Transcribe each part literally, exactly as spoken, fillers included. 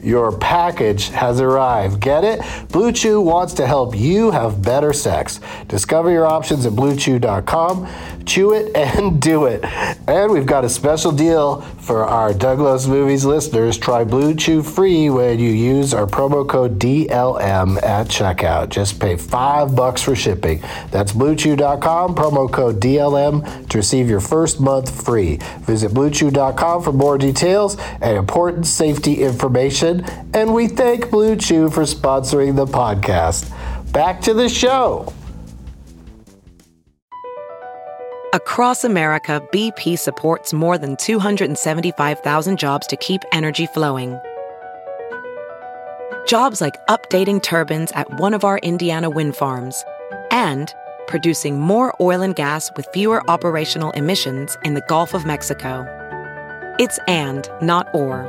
your package has arrived. Get it? Blue Chew wants to help you have better sex. Discover your options at Blue Chew dot com. Chew it and do it. And we've got a special deal for our Doug Loves Movies listeners. Try Blue Chew free when you use our promo code D L M at checkout. Just pay five bucks for shipping. That's Blue Chew dot com, promo code D L M to receive your first month free. Visit Blue Chew dot com for more details and important safety information. And we thank Blue Chew for sponsoring the podcast. Back to the show. Across America, B P supports more than two hundred seventy-five thousand jobs to keep energy flowing. Jobs like updating turbines at one of our Indiana wind farms and producing more oil and gas with fewer operational emissions in the Gulf of Mexico. It's and, not or.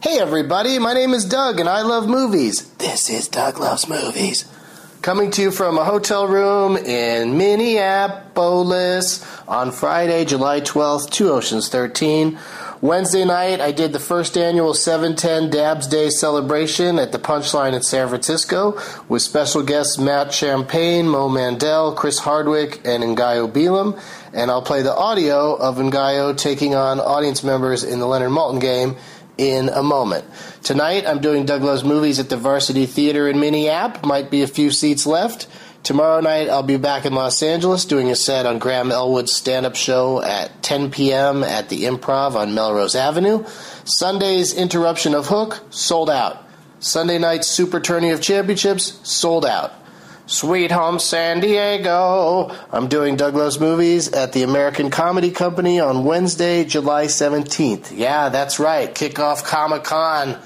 Hey everybody, my name is Doug and I love movies. This is Doug Loves Movies. Coming to you from a hotel room in Minneapolis on Friday, July twelfth, Two Oceans thirteen. Wednesday night, I did the first annual seven ten Dabs Day celebration at the Punchline in San Francisco with special guests Matt Champagne, Mo Mandel, Chris Hardwick, and Ngaio Bealum. And I'll play the audio of Ngaio taking on audience members in the Leonard Maltin Game in a moment. Tonight, I'm doing Doug Loves Movies at the Varsity Theater in Minneapolis. Might be a few seats left. Tomorrow night, I'll be back in Los Angeles doing a set on Graham Elwood's stand-up show at ten p.m. at the Improv on Melrose Avenue. Sunday's interruption of Hook, sold out. Sunday night's Super Tourney of Championships, sold out. Sweet Home San Diego. I'm doing Doug Loves Movies at the American Comedy Company on Wednesday, July seventeenth. Yeah, that's right. Kick off Comic-Con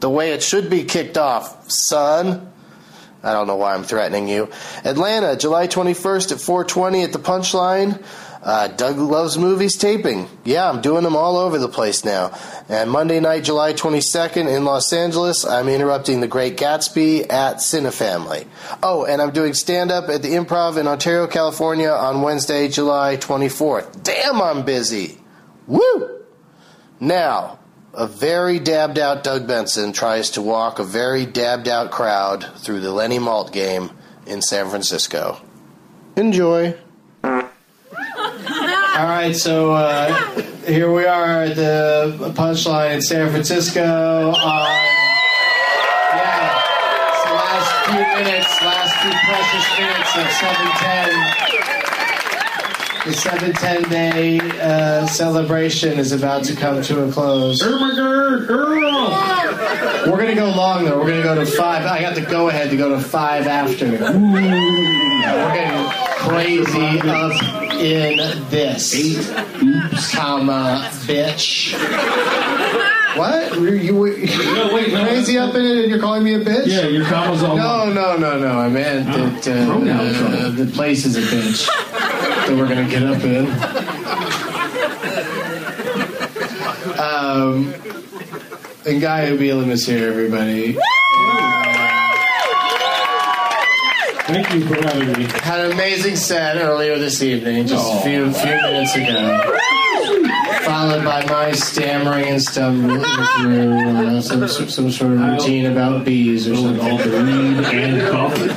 the way it should be kicked off, son. I don't know why I'm threatening you. Atlanta, July twenty-first at four twenty at the Punchline. Uh, Doug Loves Movies taping. Yeah, I'm doing them all over the place now. And Monday night, July twenty-second in Los Angeles, I'm interrupting The Great Gatsby at Cinefamily. Oh, and I'm doing stand-up at the Improv in Ontario, California on Wednesday, July twenty-fourth. Damn, I'm busy. Woo! Now, a very dabbed-out Doug Benson tries to walk a very dabbed-out crowd through the Lenny Malt Game in San Francisco. Enjoy. All right, so uh, here we are at the Punchline in San Francisco. On, yeah, it's the last few minutes, last few precious minutes of seven ten. The seven ten day uh, celebration is about to come to a close. Oh my God, girl! We're gonna go long though. We're gonna go to five. I got the go ahead to go to five after. Ooh. We're getting crazy up in this, comma, bitch. What? You, you, you no, wait, no, crazy no, up in it, and you're calling me a bitch? Yeah, your commas all. No, wrong. no, no, no. I meant oh, that uh, uh, the place is a bitch that we're gonna get up in. Um, and Ngaio Bealum is here, everybody. Thank you for having me. Had an amazing set earlier this evening, just oh. a few few minutes ago. Followed by my stammering and stumbling through uh, some, some sort of routine about bees or something. All the weed and coffee.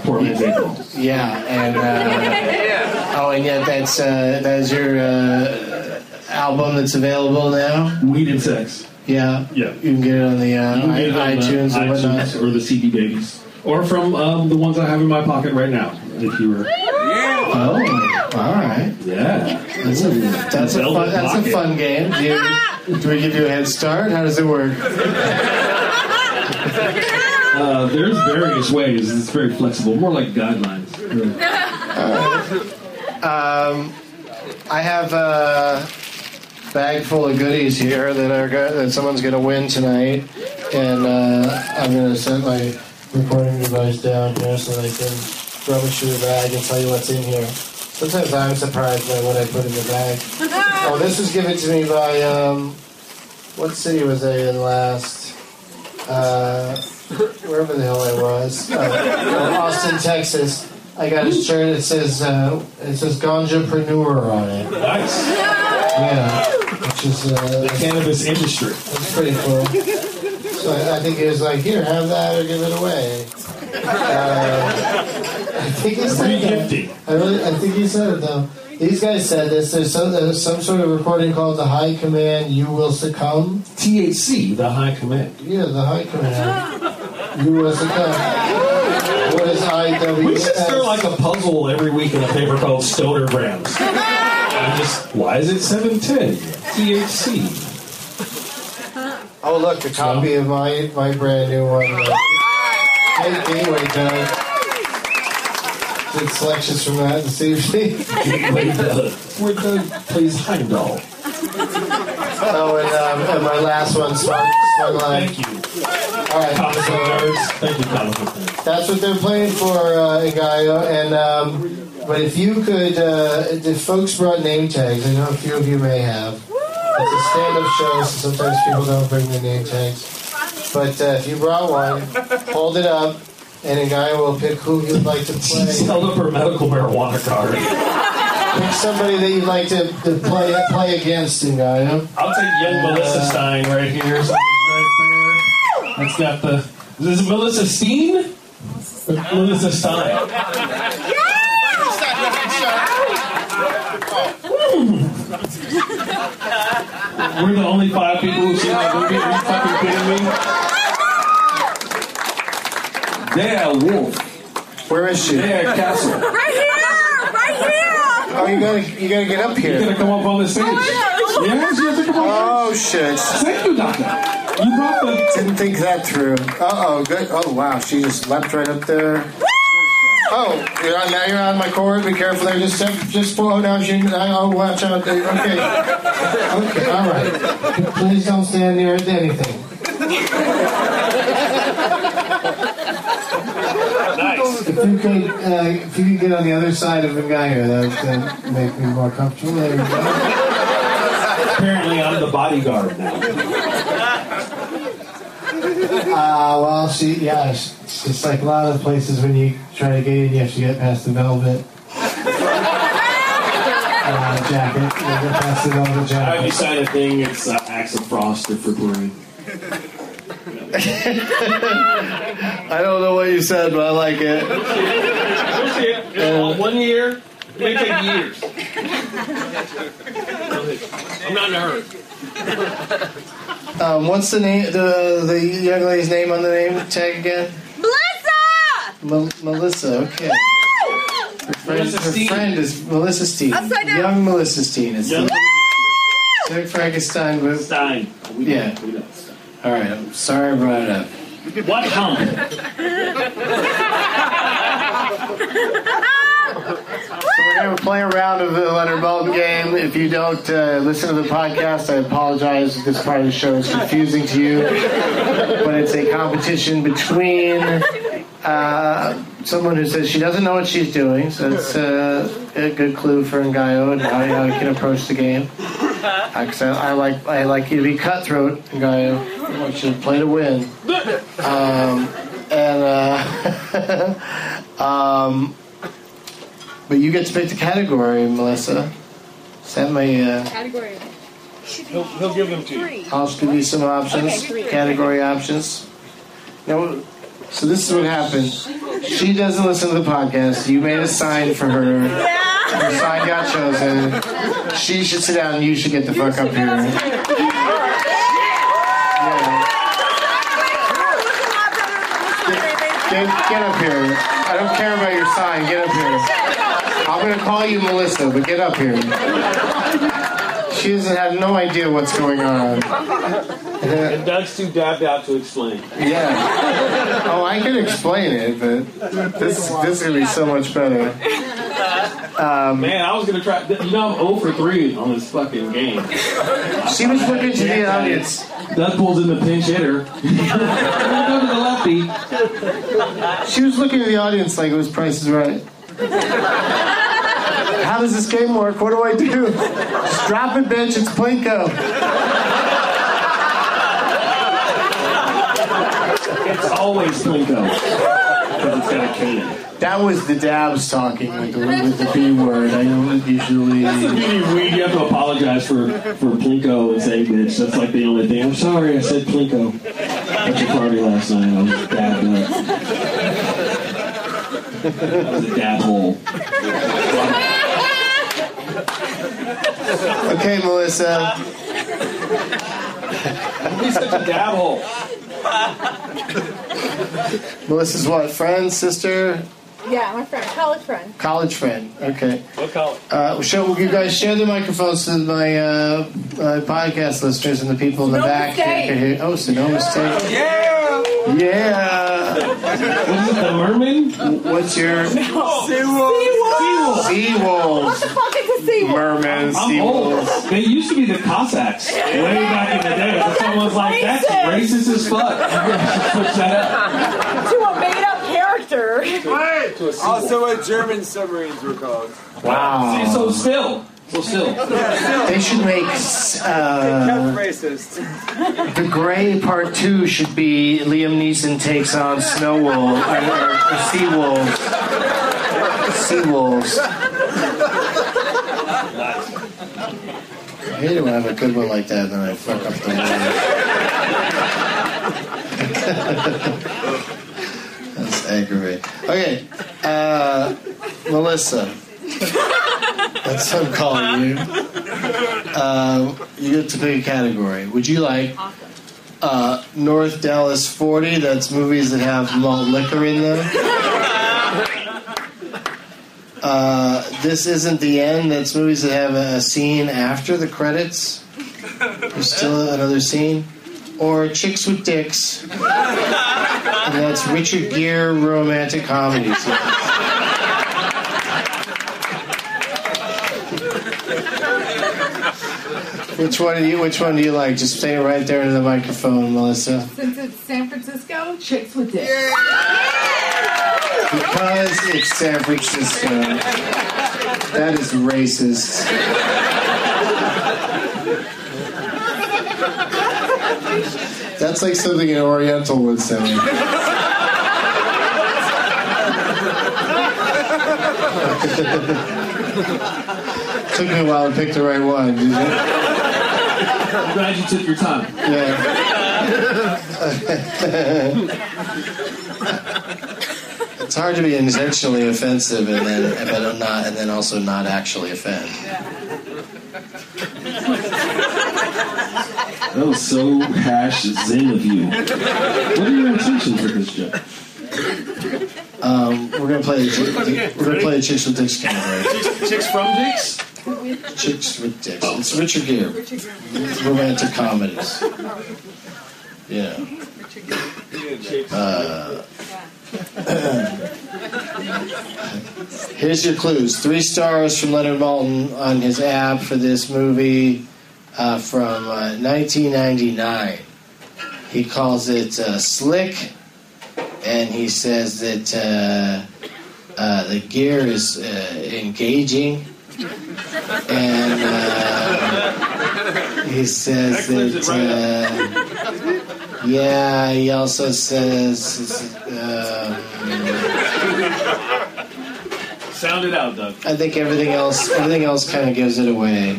Poor people. Yeah, and uh, oh, and yet that's uh, that's your uh, album that's available now. Weed and Sex. Yeah, yeah. You can get it on the uh, I, it on iTunes the, and whatnot, iTunes or the C D Babies. Or from um, the ones I have in my pocket right now, if you were. Oh, all right. Yeah. That's a, that's a, fun, that's a fun game. Do, you, do we give you a head start? How does it work? Uh, there's various ways. It's very flexible. More like guidelines. All right. Um, I have a bag full of goodies here that are that someone's going to win tonight. And uh, I'm going to set my recording device down here so that I can rummage through the bag and tell you what's in here. Sometimes I'm surprised by what I put in the bag. Oh, this was given to me by, um, what city was I in last? Uh, wherever the hell I was. Uh, Austin, Texas. I got a shirt that says, uh, it says Ganjapreneur on it. Nice. Yeah. Which is, uh, the cannabis industry. That's pretty cool. So I, I think it was like, here, have that or give it away. Uh, I think he said that. I, really, I think he said it though. These guys said this. There's some, there's some sort of recording called The High Command, You Will Succumb. T H C, The High Command. Yeah, The High Command. You Will Succumb. What is I W S? We just throw like a puzzle every week in a paper called Stonergrams. And just, why is it seven ten? T H C. Oh, look, a copy so? of my, my brand new one. Hey, Gateway Doug. Did selections from that this evening. We're done. Please hide all. Oh, and, um, and my last one, Smart Line. Thank you. All right. So, thank you, Thomas. That's what they're playing for, uh, Ngaio. And um, but if you could, uh, if folks brought name tags, I know a few of you may have. It's a stand-up show, so sometimes people don't bring their name tags. But uh, if you brought one, hold it up. And Ngaio will pick who you'd like to play. She's held up her medical marijuana card. Pick somebody that you'd like to, to play play against, Ngaio. I'll take young and, Melissa uh, Stein right here. So right there. That's got the. Is this Melissa Stein? Melissa Stein. Yeah! We're the only five people who've seen that movie. Are you fucking kidding me? There, wolf. Where is she? There, castle. Right here! Right here! Oh, you gotta, you gotta get up here. You gotta come up on the stage. Oh, yeah. Yeah, you have to come up oh, here. shit. Thank you, doctor. You brought the... Didn't think that through. Uh-oh, good. Oh, wow, she just leapt right up there. Oh, you're on, now you're on my cord. Be careful there. Just, just oh, now she... Oh, watch out. Okay. Okay, all right. Please don't stand near anything. Nice. If you could, uh, if you could get on the other side of the guy here, that would uh, make me more comfortable. There you go. Apparently, I'm the bodyguard now. Ah, uh, well, she, yeah, it's, it's like a lot of places when you try to get in, you have to get past the velvet uh, jacket. You get past the velvet jacket. I've decided a thing. It's uh, Axel Frost if we're boring. I don't know what you said, but I like it. We'll see it. Uh, one year, it may take years. I'm not in a hurry. Um, what's the name? The the young lady's name on the name tag again? Melissa. M- Melissa. Okay. Her friend, her friend is Melissa Stein. Young Melissa Stein is. Young. Doug Frankenstein was Stein. We yeah. Know, we know. All right, I'm sorry I brought it up. What home? So we're going to play a round of the Leonard Maltin game. If you don't uh, listen to the podcast, I apologize if this part of the show is confusing to you. But it's a competition between uh, someone who says she doesn't know what she's doing, so it's uh, a good clue for Ngaio and how, how you can approach the game. Because I, I like I like you to be cutthroat, Ngaio. I want you to play to win. Um, and uh, um, but you get to pick the category, Melissa. Send me uh, category. He'll, he'll give them to you. I'll just give you some options, okay, category options. Now, so this is what happened. She doesn't listen to the podcast. You made a sign for her. Yeah. Her sign got chosen. She should sit down and you should get the you fuck up here. Down. Yeah. Get, get up here. I don't care about your sign. Get up here. I'm going to call you Melissa, but get up here. She doesn't have no idea what's going on. And Doug's too dabbed out to explain. Yeah. Oh, I can explain it, but this, this is going to be so much better. Um, Man, I was going to try. You know, I'm oh for three on this fucking game. She was looking to the audience. Doug pulls in the pinch hitter. Lefty. She was looking to the audience like it was Price is Right. How does this game work? What do I do? Just drop it, bitch. It's Plinko. It's always Plinko. Because it's got a cane. That was the dabs talking with the, with the B word. I know that usually. That's the beauty of weed. You have to apologize for, for Plinko and say bitch. That's like the only thing. I'm sorry I said Plinko at your party last night. I was dabbed up. That was a dab hole. Okay, Melissa. He's such a dab hole. Melissa's what? Friend, sister? Yeah, my friend. College friend. College friend. Okay. What college? Uh, shall you guys share the microphones to my uh, uh, podcast listeners and the people in the back? State. Oh, Sonoma State. Yeah. Yeah. What is it, the merman? What's your? No. Sea Wolves. Sea Wolves. What the fuck is a Sea Wolves? Mermans. I'm, I'm old. They used to be the Cossacks way back in the day. But someone's like, that's racist as fuck. To a made-up. Right. Also, what German submarines were called. Wow. See, so still, so still. Yeah, still. They should make. Uh, they kept racist. The Gray Part Two should be Liam Neeson takes on Snow Wolves, uh, Sea Wolves, Sea Wolves. I hate it when I have a good one like that, and then I fuck up the one. That's aggravating. Okay, uh, Melissa. That's what I'm calling you. Uh, you get to pick a category. Would you like uh, North Dallas forty? That's movies that have malt liquor in them. Uh, This Isn't the End. That's movies that have a scene after the credits. There's still another scene. Or Chicks with Dicks. And that's Richard Gere romantic comedy. Which one do you Which one do you like? Just stay right there into the microphone, Melissa. Since it's San Francisco, Chicks with Dicks. Yeah. Because it's San Francisco. That is racist. That's like something an Oriental would say. Took me a while to pick the right one, didn't it? I'm glad you took your time. Yeah. It's hard to be intentionally offensive and then but not and then also not actually offend. That was so hash zen of you. What are your intentions for this joke? Um, we're gonna play. The, we're gonna play a Chicks with Dicks category. Chicks from Dicks. Chicks with Dicks. Oh, it's Richard Gere. Romantic comedies. Yeah. Uh, Here's your clues. Three stars from Leonard Maltin on his app for this movie uh, from uh, nineteen ninety-nine. He calls it uh, slick, and he says that uh, uh, the gear is uh, engaging, and uh, he says that, uh, yeah, he also says... Um, Sound it out, Doug. I think everything else, everything else kind of gives it away.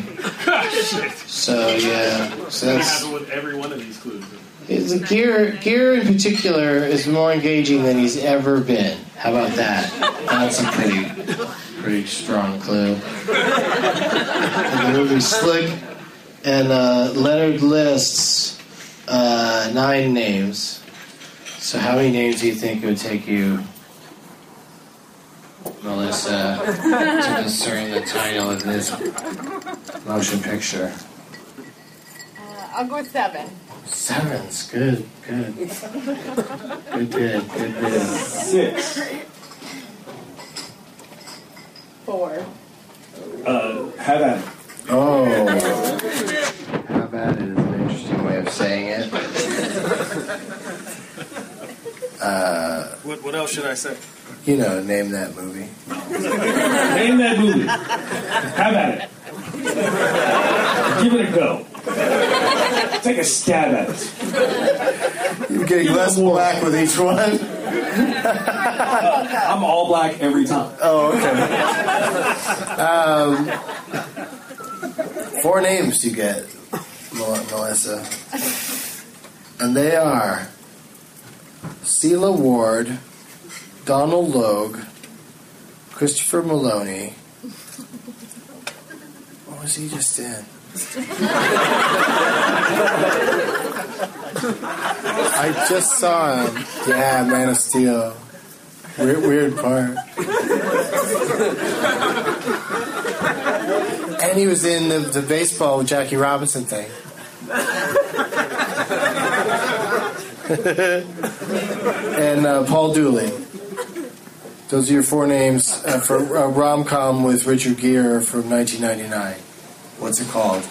So yeah, so that's with every one of these clues. The gear, gear in particular is more engaging than he's ever been. How about that? That's a pretty, pretty strong clue. And the movie's slick, and uh, Leonard lists uh, nine names. So how many names do you think it would take you? Melissa, to discern the title of this motion picture. Uh, I'll go with seven. Seven's good, good. Good, good, good, good. Six. Four. Uh, how about it? Oh. How about it is an interesting way of saying it. Uh, what, what else should I say? You know, name that movie. Name that movie. How about it? Give it a go. Take a stab at it. You're getting Give less black with each one. uh, I'm all black every time. Oh, okay. Um, four names you get, Melissa. And they are Cilla Ward, Donald Logue, Christopher Maloney. What was he just in? I just saw him. Yeah, Man of Steel. Weird, weird part. And he was in the, the baseball Jackie Robinson thing. And uh, Paul Dooley. Those are your four names uh, for a rom-com with Richard Gere from nineteen ninety-nine. What's it called?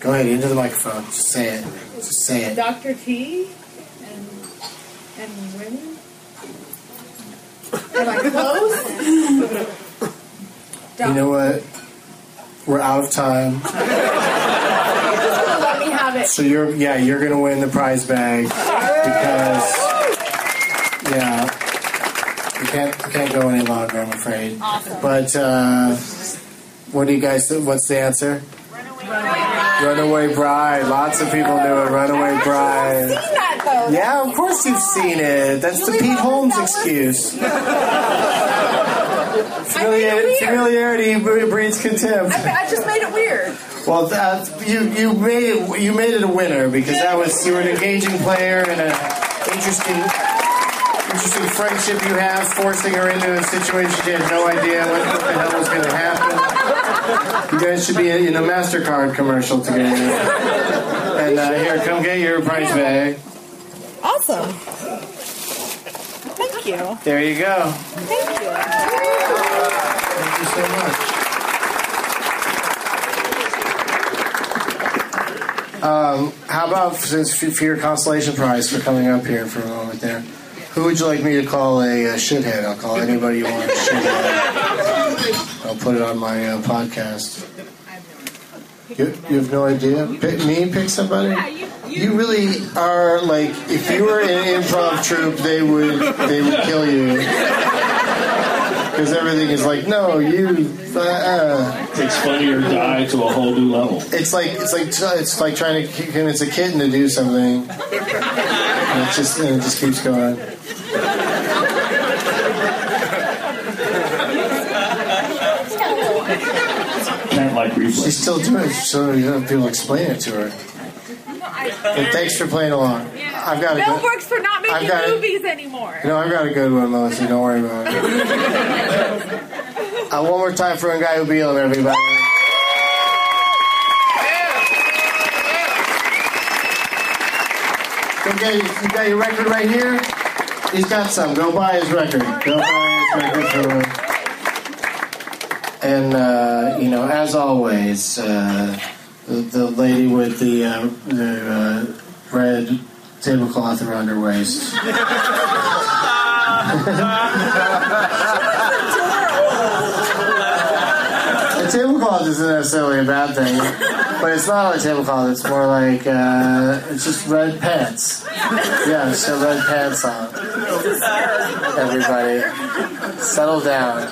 Go ahead, into the microphone. Just say it. Just say it. Doctor T and and women. Am I close? You know what? We're out of time. Let me have it. So you're yeah you're gonna win the prize bag because. Yeah, we can't we can't go any longer, I'm afraid. Awesome. But uh, what do you guys? Th- what's the answer? Runaway Bride. Runaway Bride. Lots of people knew it. Runaway Bride. I've seen that though. Yeah, of course you've seen it. That's Julie the Pete Holmes that excuse. Familiar- familiarity breeds contempt. I, I just made it weird. Well, that, you you made it you made it a winner because that was you were an engaging player and an interesting. Interesting friendship you have, forcing her into a situation she had no idea what, what the hell was going to happen. You guys should be in a MasterCard commercial together. And uh, here, come get your prize bag. Awesome. Thank you. There you go. Thank you. Thank you so much. Um, how about since for your consolation prize for coming up here for a moment there? Who would you like me to call a uh, shithead? I'll call anybody you want a shithead. I'll put it on my uh, podcast. You, you have no idea? Pick me? Pick somebody? You really are like, if you were in an improv troupe, they would they would kill you. Because everything is like, no, you... Uh, uh. It's funny or die to a whole new level. It's like, it's like, it's like trying to convince a kitten to do something. And it just, and it just keeps going. Can't like replay. She's still doing it, so you don't have to explain it to her. But thanks for playing along. Yeah. I've got Bill go. works for not making movies a, anymore. No, I've got a good one, Melissa. Don't worry about it. uh, one more time for Ngaio Bealum, everybody. Okay, you got your record right here. He's got some. Go buy his record. Go buy his record for him. And, uh, you know, as always, uh, the, the lady with the, uh, the uh, red tablecloth around her waist. The tablecloth isn't necessarily a bad thing, but it's not a tablecloth. It's more like uh, it's just red pants. Yeah, so red pants on. Everybody, settle down.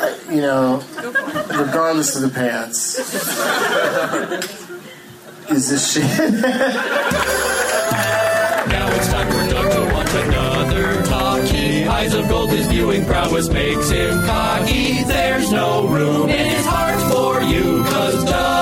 I, you know, regardless of the pants, is this shit? Eyes of gold, his viewing prowess makes him cocky. There's no room in his heart for you, 'cause Doug